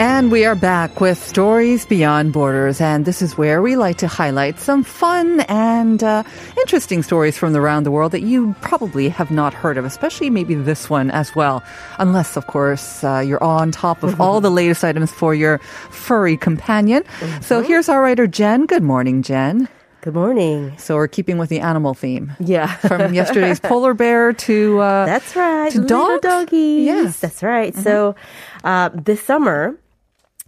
And we are back with Stories Beyond Borders, and this is where we like to highlight some fun and interesting stories from around the world that you probably have not heard of, especially maybe this one as well, unless, of course, you're on top of all the latest items for your furry companion. Mm-hmm. So here's our writer, Jen. Good morning, Jen. Good morning. So we're keeping with the animal theme. Yeah. From yesterday's polar bear to that's right. To little doggies. Yes. That's right. Mm-hmm. So this summer,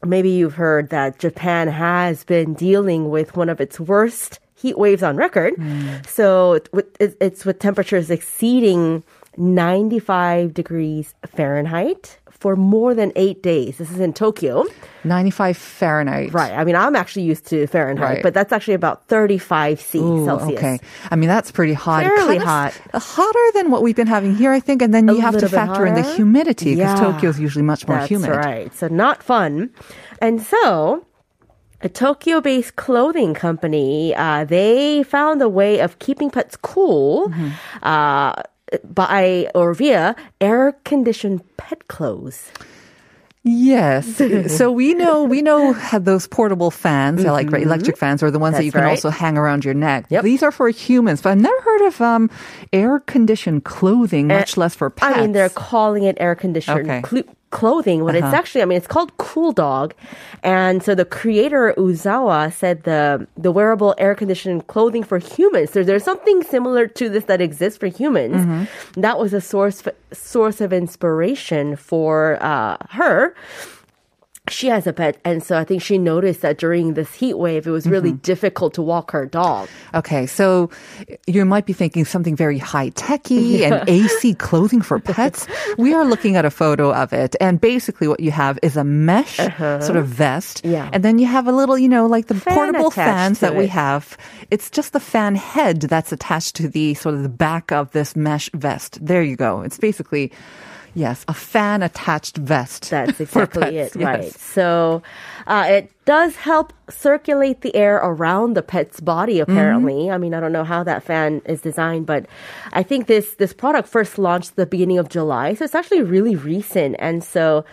maybe you've heard that Japan has been dealing with one of its worst heat waves on record. Mm. So it's with temperatures exceeding 95 degrees Fahrenheit for more than 8 days. This is in Tokyo. 95 Fahrenheit. Right. I mean, I'm actually used to Fahrenheit, right, but that's actually about 35 Celsius. Okay. I mean, that's pretty hot. Fairly hot. Hotter than what we've been having here, I think. And then you have to factor in the humidity because Tokyo is usually much more humid. That's right. So not fun. And so a Tokyo-based clothing company, they found a way of keeping pets cool, by Orvia, air-conditioned pet clothes. Yes. So we know those portable fans, mm-hmm, like electric fans, or the ones that you can also hang around your neck. Yep. These are for humans, but I've never heard of air-conditioned clothing, much less for pets. I mean, they're calling it air-conditioned clothing, but it's actually, I mean, it's called Cool Dog. And so the creator, Uzawa, said the wearable air-conditioned clothing for humans, there's something similar to this that exists for humans. Mm-hmm. That was a source of inspiration for her. She has a pet, and so I think she noticed that during this heat wave, it was really difficult to walk her dog. Okay, so you might be thinking something very high-techy and AC clothing for pets. We are looking at a photo of it, and basically what you have is a mesh sort of vest, and then you have a little, like the fan portable fans that we have. It's just the fan head that's attached to the sort of the back of this mesh vest. There you go. It's basically... Yes, a fan-attached vest. That's exactly it, right. Yes. So it does help circulate the air around the pet's body, apparently. Mm-hmm. I mean, I don't know how that fan is designed, but I think this product first launched at the beginning of July, so it's actually really recent. And so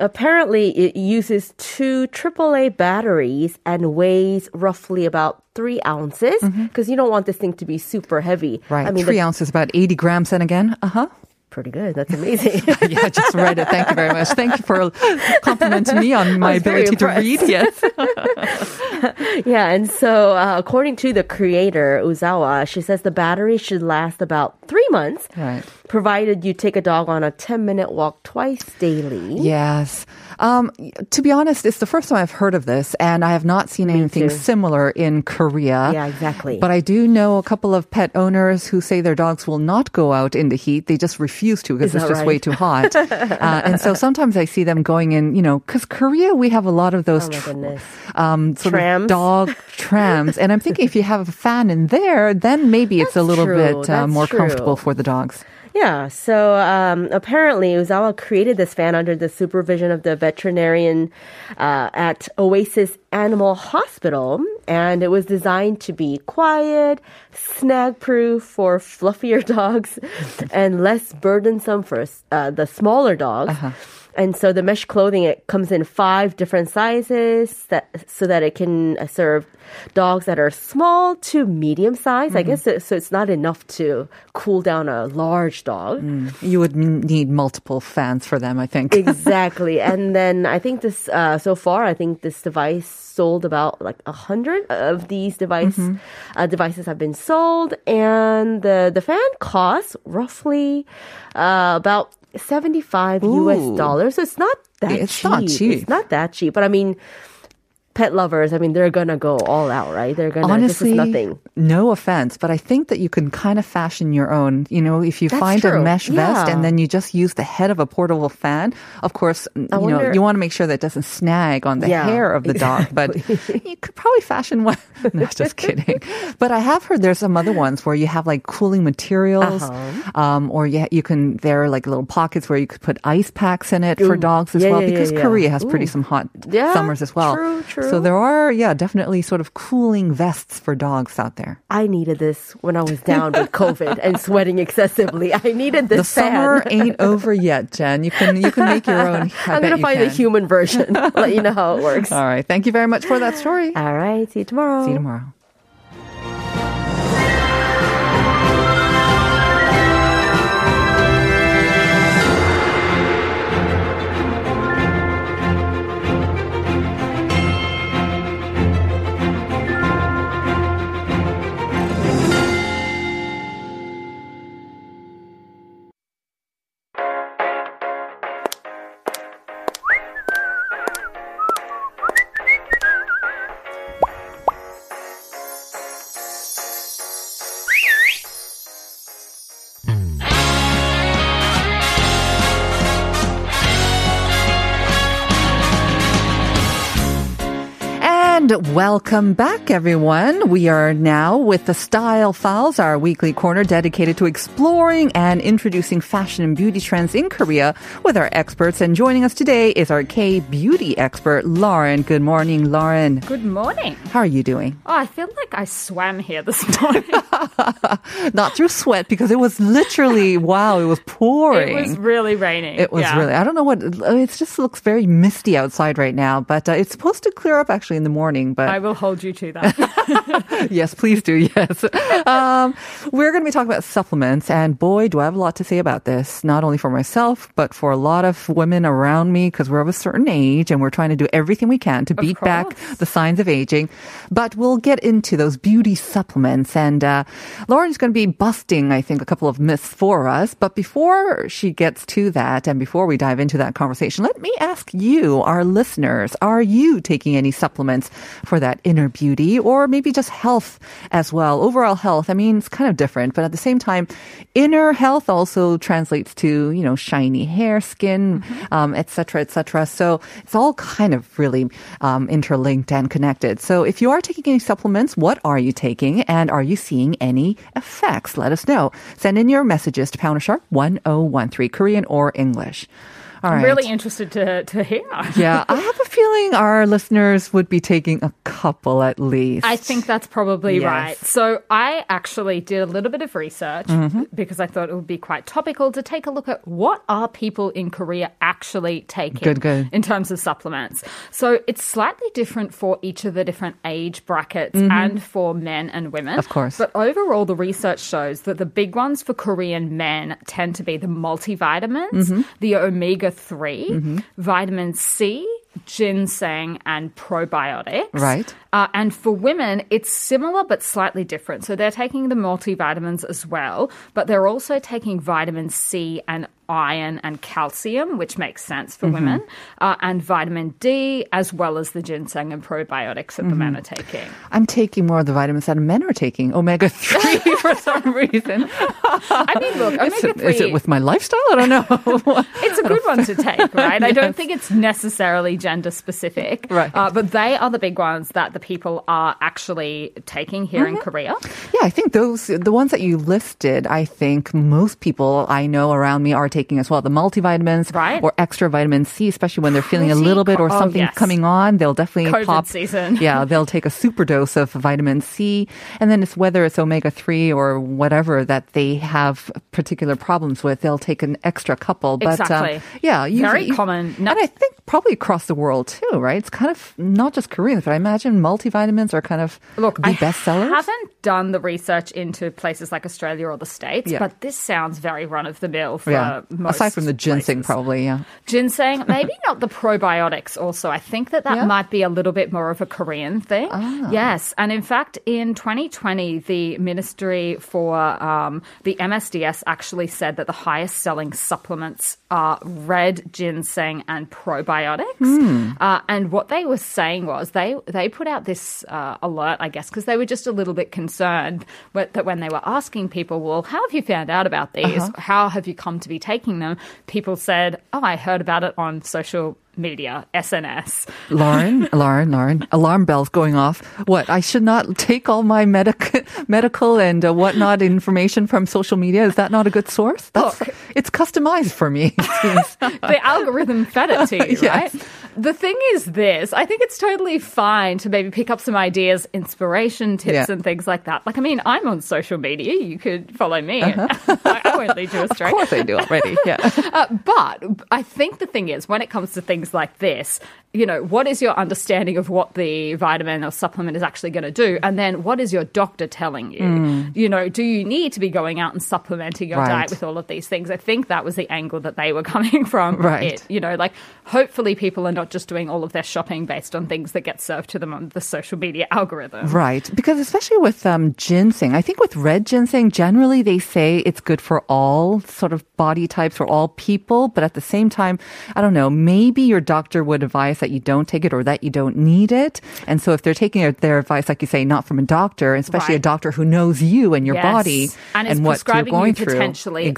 apparently it uses 2 AAA batteries and weighs roughly about 3 ounces, because you don't want this thing to be super heavy. Right, I mean, 3 ounces, about 80 grams, and again, pretty good. That's amazing. I just read it. Thank you very much. Thank you for complimenting me on my ability to read. Yes. And so according to the creator, Uzawa, she says the battery should last about 3 months, right, provided you take a dog on a 10-minute walk twice daily. Yes. To be honest, it's the first time I've heard of this, and I have not seen anything similar in Korea. Yeah, exactly. But I do know a couple of pet owners who say their dogs will not go out in the heat. They just refuse to because it's just way too hot. And so sometimes I see them going in, because Korea, we have a lot of those sort of dog trams. And I'm thinking if you have a fan in there, then maybe it's a little bit more comfortable for the dogs. Yeah, so apparently Uzawa created this fan under the supervision of the veterinarian at Oasis Animal Hospital, and it was designed to be quiet, snag-proof for fluffier dogs, and less burdensome for the smaller dogs. Uh-huh. And so the mesh clothing, it comes in 5 different sizes so that it can serve dogs that are small to medium size. Mm-hmm. I guess so it's not enough to cool down a large dog. Mm. You would need multiple fans for them, I think. Exactly. And then I think this, so far, I think this device sold about 100 of these devices have been sold. And the fan costs roughly about $75 US dollars. So it's not that cheap. It's not that cheap. But I mean, pet lovers, I mean, they're going to go all out, right? They're going to, this is nothing. No offense, but I think that you can kind of fashion your own. You know, if you find a mesh vest and then you just use the head of a portable fan, of course, you want to make sure that it doesn't snag on the hair of the dog, but you could probably fashion one. No, just kidding. But I have heard there's some other ones where you have like cooling materials, or you can, there are like little pockets where you could put ice packs in it for dogs as because Korea has pretty some hot summers as well. True, true. So there are, definitely sort of cooling vests for dogs out there. I needed this when I was down with COVID and sweating excessively. I needed this. The summer ain't over yet, Jen. You can make your own. I'm going to find a human version. Let you know how it works. All right. Thank you very much for that story. All right. See you tomorrow. See you tomorrow. Welcome back, everyone. We are now with The Style Files, our weekly corner dedicated to exploring and introducing fashion and beauty trends in Korea with our experts. And joining us today is our K-beauty expert, Lauren. Good morning, Lauren. Good morning. How are you doing? Oh, I feel like I swam here this morning. Not through sweat, because it was literally, it was pouring. It was really raining. It was really, I don't know it just looks very misty outside right now, but it's supposed to clear up actually in the morning. But I will hold you to that. Yes, please do. Yes. We're going to be talking about supplements, and boy, do I have a lot to say about this, not only for myself, but for a lot of women around me, because we're of a certain age and we're trying to do everything we can to beat back the signs of aging. But we'll get into those beauty supplements, and Lauren's going to be busting, I think, a couple of myths for us. But before she gets to that, and before we dive into that conversation, let me ask you, our listeners, are you taking any supplements for that inner beauty, or maybe just health as well? Overall health, I mean, it's kind of different, but at the same time, inner health also translates to, shiny hair, skin, et cetera, et cetera. So it's all kind of really interlinked and connected. So if you are taking any supplements, what are you taking, and are you seeing any effects? Let us know. Send in your messages to poundershark1013, Korean or English. All right. I'm really interested to hear. Yeah, I have a feeling our listeners would be taking a couple at least. I think that's probably right. So I actually did a little bit of research because I thought it would be quite topical to take a look at what are people in Korea actually taking in terms of supplements. So it's slightly different for each of the different age brackets and for men and women. Of course. But overall, the research shows that the big ones for Korean men tend to be the multivitamins, the omega-3, vitamin C, ginseng, and probiotics. Right. And for women, it's similar but slightly different. So they're taking the multivitamins as well, but they're also taking vitamin C and iron and calcium, which makes sense for women, and vitamin D, as well as the ginseng and probiotics that the men are taking. I'm taking more of the vitamins that men are taking, omega-3 for some reason. I mean, look, omega-3... Is it with my lifestyle? I don't know. It's a good one to take, right? Yes. I don't think it's necessarily gender-specific, right? But they are the big ones that the people are actually taking here in Korea. Yeah, I think the ones that you listed, I think most people I know around me are taking as well, the multivitamins or extra vitamin C, especially when they're feeling a little bit or something coming on. They'll definitely COVID season. Yeah, they'll take a super dose of vitamin C, and then it's whether it's omega-3 or whatever that they have particular problems with, they'll take an extra couple. But yeah, very common. And I think probably across the world too, right? It's kind of not just Koreans, but I imagine multivitamins are kind of the best sellers? I haven't done the research into places like Australia or the States, but this sounds very run-of-the-mill for most aside from the ginseng places. Probably, yeah. Ginseng, maybe not the probiotics also. I think that might be a little bit more of a Korean thing. Ah. Yes, and in fact, in 2020, the Ministry for the MSDS actually said that the highest-selling supplements are red ginseng and probiotics. Mm. And what they were saying was they put out this alert, I guess, because they were just a little bit concerned that when they were asking people, well, how have you found out about these? Uh-huh. How have you come to be taking them? People said, oh, I heard about it on social media, SNS. Lauren, alarm bells going off. What, I should not take all my medical and whatnot information from social media? Is that not a good source? It's customized for me. The algorithm fed it to you, right? The thing is this, I think it's totally fine to maybe pick up some ideas, inspiration, tips, and things like that. Like, I mean, I'm on social media. You could follow me. Uh-huh. I won't lead you astray. Of course I do already, yeah. But I think the thing is, when it comes to things like this, you know, what is your understanding of what the vitamin or supplement is actually going to do? And then what is your doctor telling you? Mm. You know, do you need to be going out and supplementing your diet with all of these things? I think that was the angle that they were coming from. Right. You know, like hopefully people are not just doing all of their shopping based on things that get served to them on the social media algorithm. Right. Because especially with ginseng, I think with red ginseng, generally they say it's good for all sort of body types or all people. But at the same time, I don't know, maybe your doctor would advise that you don't take it or that you don't need it. And so if they're taking their advice, like you say, not from a doctor, especially a doctor who knows you and your body and what you're going through. And is prescribing you potentially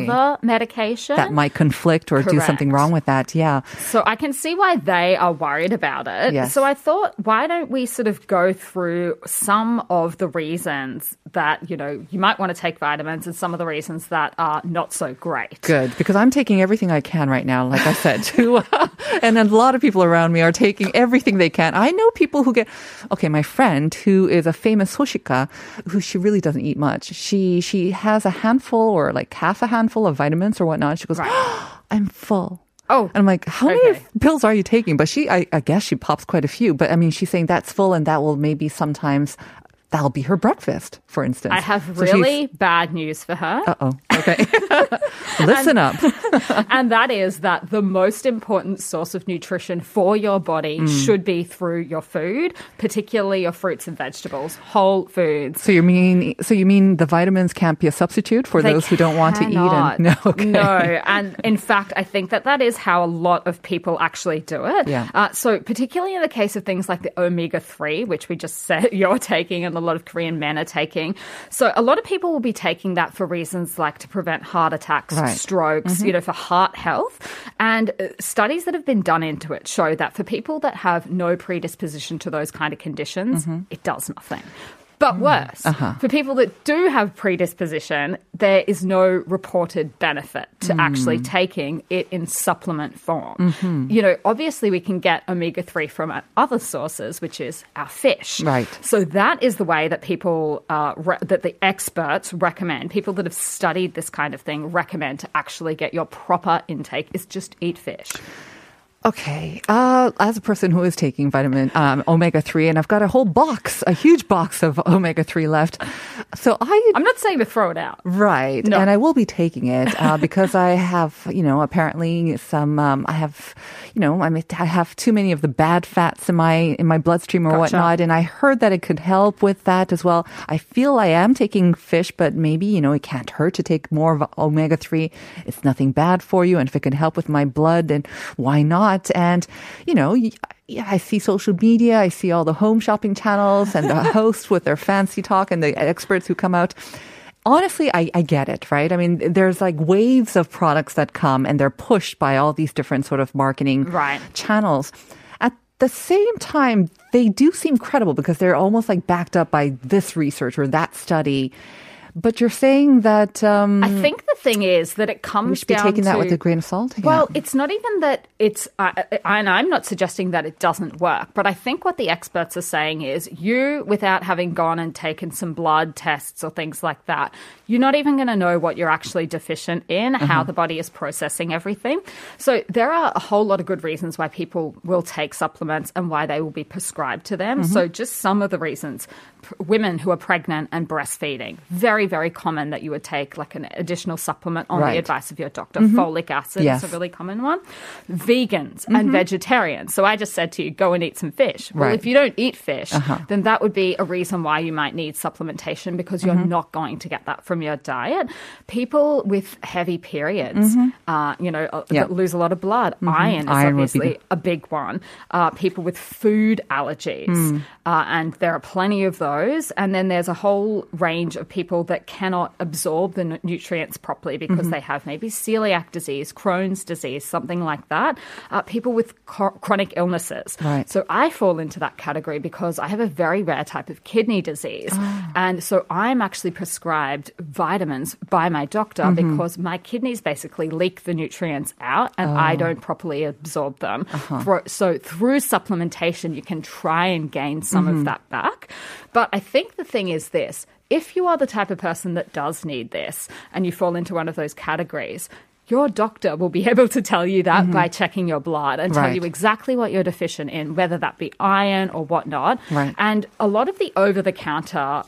other medication. That might conflict or do something wrong with that, yeah. So I can see why they are worried about it. Yes. So I thought, why don't we sort of go through some of the reasons that, you know, you might want to take vitamins and some of the reasons that are not so great. Good, because I'm taking everything I can right now, like I said, too. And a lot of people around me are taking everything they can. I know people who get, my friend who is a famous soshika, who she really doesn't eat much. She has a handful or like half a handful of vitamins or whatnot. She goes, I'm full. Oh. And I'm like, how many pills are you taking? But I guess she pops quite a few. But I mean, she's saying that's full and that will maybe sometimes... That'll be her breakfast, for instance. I have really bad news for her. Uh-oh. Okay. Listen up. And that is that the most important source of nutrition for your body should be through your food, particularly your fruits and vegetables, whole foods. So you mean the vitamins can't be a substitute for those who don't want to eat? No, and in fact, I think that is how a lot of people actually do it. Yeah. So particularly in the case of things like the omega-3, which we just said you're taking and a lot of Korean men are taking. So a lot of people will be taking that for reasons like to prevent heart attacks, strokes, you know, for heart health. And studies that have been done into it show that for people that have no predisposition to those kind of conditions, it does nothing. But worse, for people that do have predisposition, there is no reported benefit to actually taking it in supplement form. Mm-hmm. You know, obviously we can get omega-3 from other sources, which is our fish. Right. So that is the way that people, that the experts recommend, people that have studied this kind of thing recommend to actually get your proper intake is just eat fish. Okay, as a person who is taking vitamin omega-3, and I've got a huge box of omega-3 left, so I'm not saying to throw it out. Right, no. And I will be taking it because I have, you know, apparently some, I have too many of the bad fats in my bloodstream or whatnot, and I heard that it could help with that as well. I feel I am taking fish, but maybe, you know, it can't hurt to take more of omega-3. It's nothing bad for you, and if it can help with my blood, then why not? And, you know, I see social media, I see all the home shopping channels and the hosts with their fancy talk and the experts who come out. Honestly, I get it, right? I mean, there's like waves of products that come and they're pushed by all these different sort of marketing channels. At the same time, they do seem credible because they're almost like backed up by this research or that study. But you're saying that... I think the thing is that it comes down to... We should be taking that with a grain of salt. Well, it's not even that it's... and I'm not suggesting that it doesn't work, but I think what the experts are saying is you, without having gone and taken some blood tests or things like that, you're not even going to know what you're actually deficient in, how the body is processing everything. So there are a whole lot of good reasons why people will take supplements and why they will be prescribed to them. Mm-hmm. So just some of the reasons... women who are pregnant and breastfeeding, very, very common that you would take like an additional supplement on the advice of your doctor. Mm-hmm. Folic acid is a really common one. Vegans and vegetarians. So I just said to you, go and eat some fish. Well, if you don't eat fish, then that would be a reason why you might need supplementation because you're not going to get that from your diet. People with heavy periods, that lose a lot of blood. Iron is obviously a big one. People with food allergies. And there are plenty of those. And then there's a whole range of people that cannot absorb the nutrients properly because they have maybe celiac disease, Crohn's disease, something like that. People with chronic illnesses. Right. So I fall into that category because I have a very rare type of kidney disease. Oh. And so I'm actually prescribed vitamins by my doctor because my kidneys basically leak the nutrients out and I don't properly absorb them. So through supplementation, you can try and gain some of that back. But I think the thing is this, if you are the type of person that does need this and you fall into one of those categories, your doctor will be able to tell you that by checking your blood and tell you exactly what you're deficient in, whether that be iron or whatnot. Right. And a lot of the over-the-counter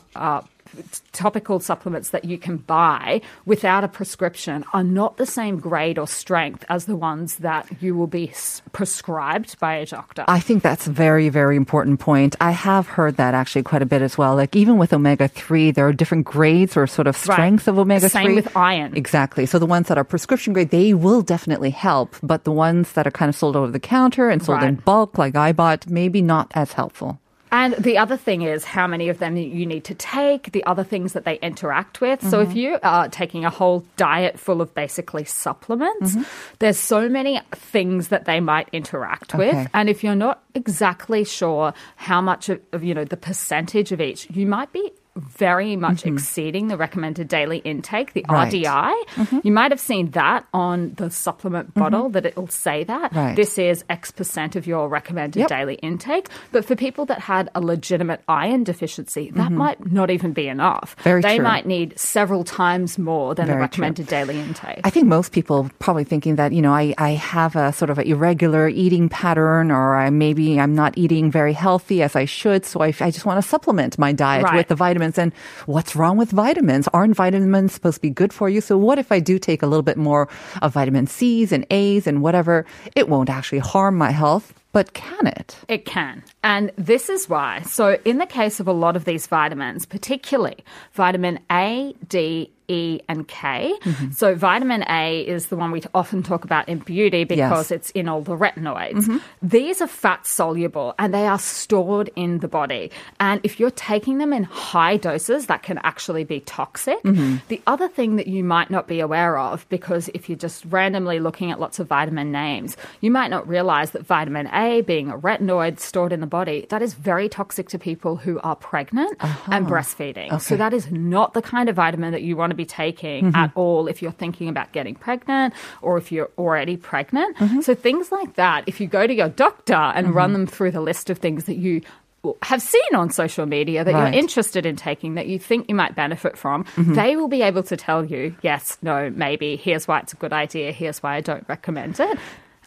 topical supplements that you can buy without a prescription are not the same grade or strength as the ones that you will be prescribed by a doctor. I think that's a very, very important point. I have heard that actually quite a bit as well. Like even with omega-3, there are different grades or sort of strengths of omega-3. Same with iron. Exactly. So the ones that are prescription grade, they will definitely help, but the ones that are kind of sold over the counter and sold in bulk, like I bought, maybe not as helpful. And the other thing is how many of them you need to take, the other things that they interact with. So if you are taking a whole diet full of basically supplements, there's so many things that they might interact with. And if you're not exactly sure how much of the percentage of each, you might be very much exceeding the recommended daily intake, the RDI. You might have seen that on the supplement bottle, that it'll say that. Right. This is X percent of your recommended daily intake. But for people that had a legitimate iron deficiency, that might not even be enough. They might need several times more than the recommended daily intake. I think most people probably thinking that, I have a sort of an irregular eating pattern or maybe I'm not eating very healthy as I should, so I just want to supplement my diet with the vitamins. And what's wrong with vitamins? Aren't vitamins supposed to be good for you? So what if I do take a little bit more of vitamin C's and A's and whatever? It won't actually harm my health. But can it? It can. And this is why. So in the case of a lot of these vitamins, particularly vitamin A, D, E, and K. So vitamin A is the one we often talk about in beauty because it's in all the retinoids. These are fat soluble and they are stored in the body. And if you're taking them in high doses, that can actually be toxic. The other thing that you might not be aware of, because if you're just randomly looking at lots of vitamin names, you might not realize that vitamin A, being a retinoid stored in the body, that is very toxic to people who are pregnant and breastfeeding. So that is not the kind of vitamin that you want to be taking at all if you're thinking about getting pregnant or if you're already pregnant. So things like that, if you go to your doctor and run them through the list of things that you have seen on social media that you're interested in taking, that you think you might benefit from, they will be able to tell you, yes, no, maybe, here's why it's a good idea, here's why I don't recommend it.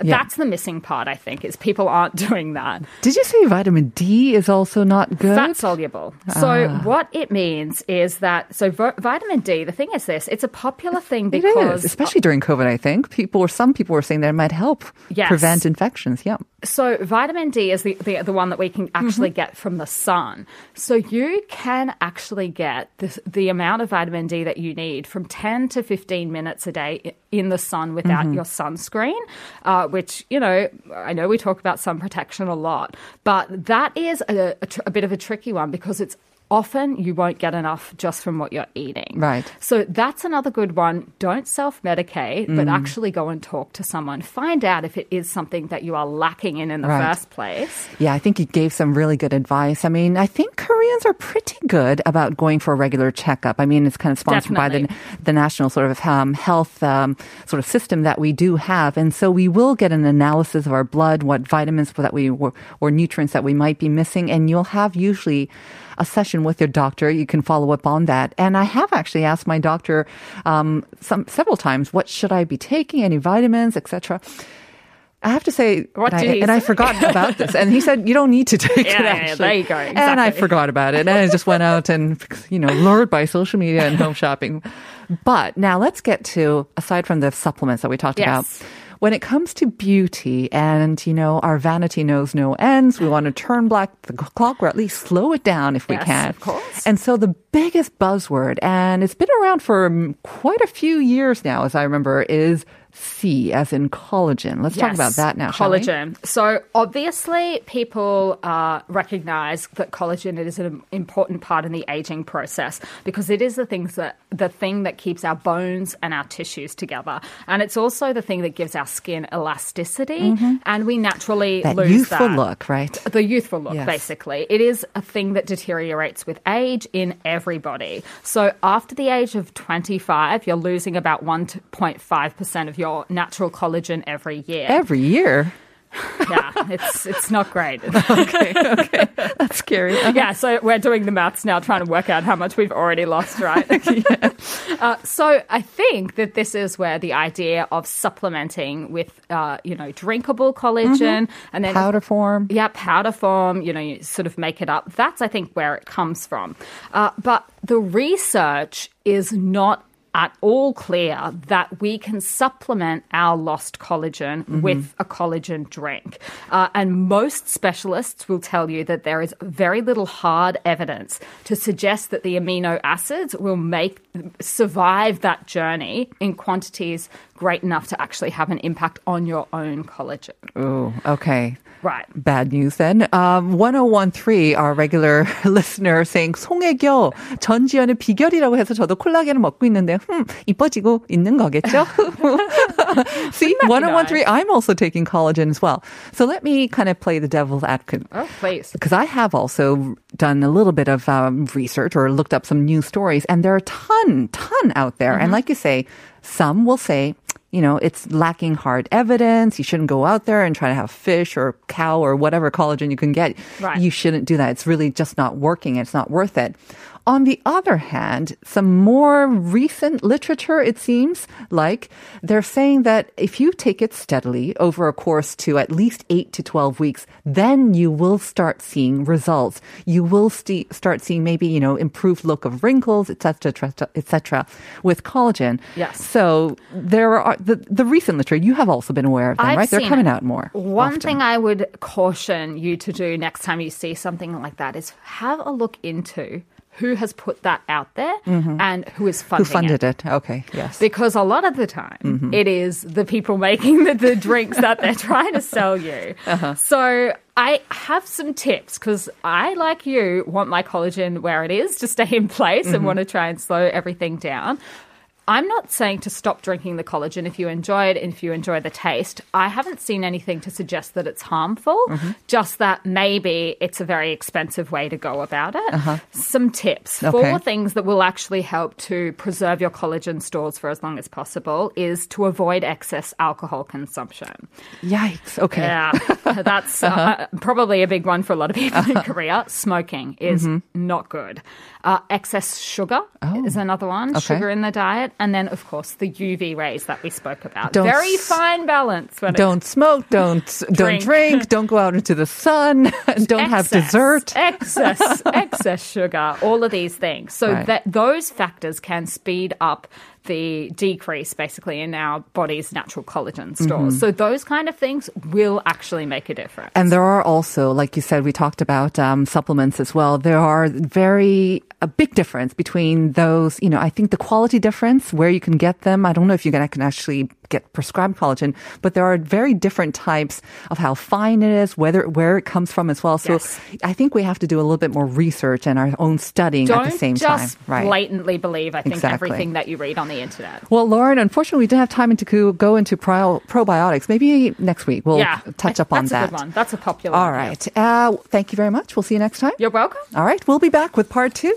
Yeah. That's the missing part, I think, is people aren't doing that. Did you say vitamin D is also not good? Fat soluble. So what it means is that, vitamin D, the thing is this, it's a popular thing because... It is, especially during COVID, I think. Some people were saying that it might help prevent infections, So vitamin D is the one that we can actually get from the sun. So you can actually get the amount of vitamin D that you need from 10 to 15 minutes a day in the sun without your sunscreen, which, I know we talk about sun protection a lot, but that is a bit of a tricky one because it's often you won't get enough just from what you're eating. Right. So that's another good one. Don't self-medicate, but actually go and talk to someone. Find out if it is something that you are lacking in the first place. Yeah, I think you gave some really good advice. I mean, I think Koreans are pretty good about going for a regular checkup. I mean, it's kind of sponsored by the national sort of health sort of system that we do have. And so we will get an analysis of our blood, what vitamins that we or nutrients that we might be missing. And you'll have usually a session with your doctor. You can follow up on that. And I have actually asked my doctor several times, what should I be taking? Any vitamins, etc. I have to say, I forgot about this. And he said, you don't need to take it, actually. Yeah, there you go. Exactly. And I forgot about it. And I just went out and, lured by social media and home shopping. But now let's get to, aside from the supplements that we talked about, when it comes to beauty and, our vanity knows no ends, we want to turn back the clock or at least slow it down if we can. Of course. And so the biggest buzzword, and it's been around for quite a few years now, as I remember, is C, as in collagen. Let's talk about that now, collagen. Shall we? So obviously people recognize that collagen is an important part in the aging process because it is the thing that keeps our bones and our tissues together. And it's also the thing that gives our skin elasticity and we naturally lose that. The youthful look, basically. It is a thing that deteriorates with age in everybody. So after the age of 25, you're losing about 1.5% of your natural collagen every year. Every year? Yeah, it's not great. Okay. That's scary. Uh-huh. Yeah, so we're doing the maths now, trying to work out how much we've already lost, right? So I think that this is where the idea of supplementing with, drinkable collagen and then powder form. Yeah, powder form. You sort of make it up. That's I think where it comes from. But the research is not at all clear that we can supplement our lost collagen with a collagen drink. And most specialists will tell you that there is very little hard evidence to suggest that the amino acids will survive that journey in quantities great enough to actually have an impact on your own collagen. Oh, okay. Right. Bad news then. 1013, our regular listener, saying Song Egye, 전지현의 비결이라고 해서 저도 콜라겐을 먹고 있는데 이뻐지고 있는 거겠죠? See, 1013, I'm also taking collagen as well. So let me kind of play the devil's advocate. Oh, please. Because I have also done a little bit of research or looked up some news stories, and there are a ton out there. And like you say, some will say, it's lacking hard evidence. You shouldn't go out there and try to have fish or cow or whatever collagen you can get. Right. You shouldn't do that. It's really just not working. It's not worth it. On the other hand, some more recent literature, it seems like, they're saying that if you take it steadily over a course to at least 8 to 12 weeks, then you will start seeing results. You will start seeing maybe, improved look of wrinkles, et cetera, with collagen. Yes. So there are the recent literature, you have also been aware of them, right? They're coming out more. One thing I would caution you to do next time you see something like that is have a look into who has put that out there and who is funding it. Who funded it. Okay, yes. Because a lot of the time, it is the people making the drinks that they're trying to sell you. Uh-huh. So I have some tips because I, like you, want my collagen where it is to stay in place and want to try and slow everything down. I'm not saying to stop drinking the collagen if you enjoy it and if you enjoy the taste. I haven't seen anything to suggest that it's harmful, just that maybe it's a very expensive way to go about it. Uh-huh. Some tips. Okay. 4 things that will actually help to preserve your collagen stores for as long as possible is to avoid excess alcohol consumption. Yikes. Okay. Yeah, that's probably a big one for a lot of people in Korea. Smoking is not good. Excess sugar is another one. Okay. Sugar in the diet. And then, of course, the UV rays that we spoke about. Very fine balance. Don't smoke, don't drink, don't go out into the sun, don't have dessert. Excess sugar, all of these things. So that those factors can speed up the decrease, basically, in our body's natural collagen stores. So those kind of things will actually make a difference. And there are also, like you said, we talked about supplements as well. There are a big difference between those, I think the quality difference, where you can get them. I don't know if you can actually get prescribed collagen, but there are very different types of how fine it is, where it comes from as well. So yes. I think we have to do a little bit more research and our own studying at the same time. Don't just blatantly believe, I think, everything that you read on the internet. Well, Lauren, unfortunately, we didn't have time to go into probiotics. Maybe next week we'll touch up on that. That's a good one. That's a popular one. All right. Thank you very much. We'll see you next time. You're welcome. All right. We'll be back with part 2.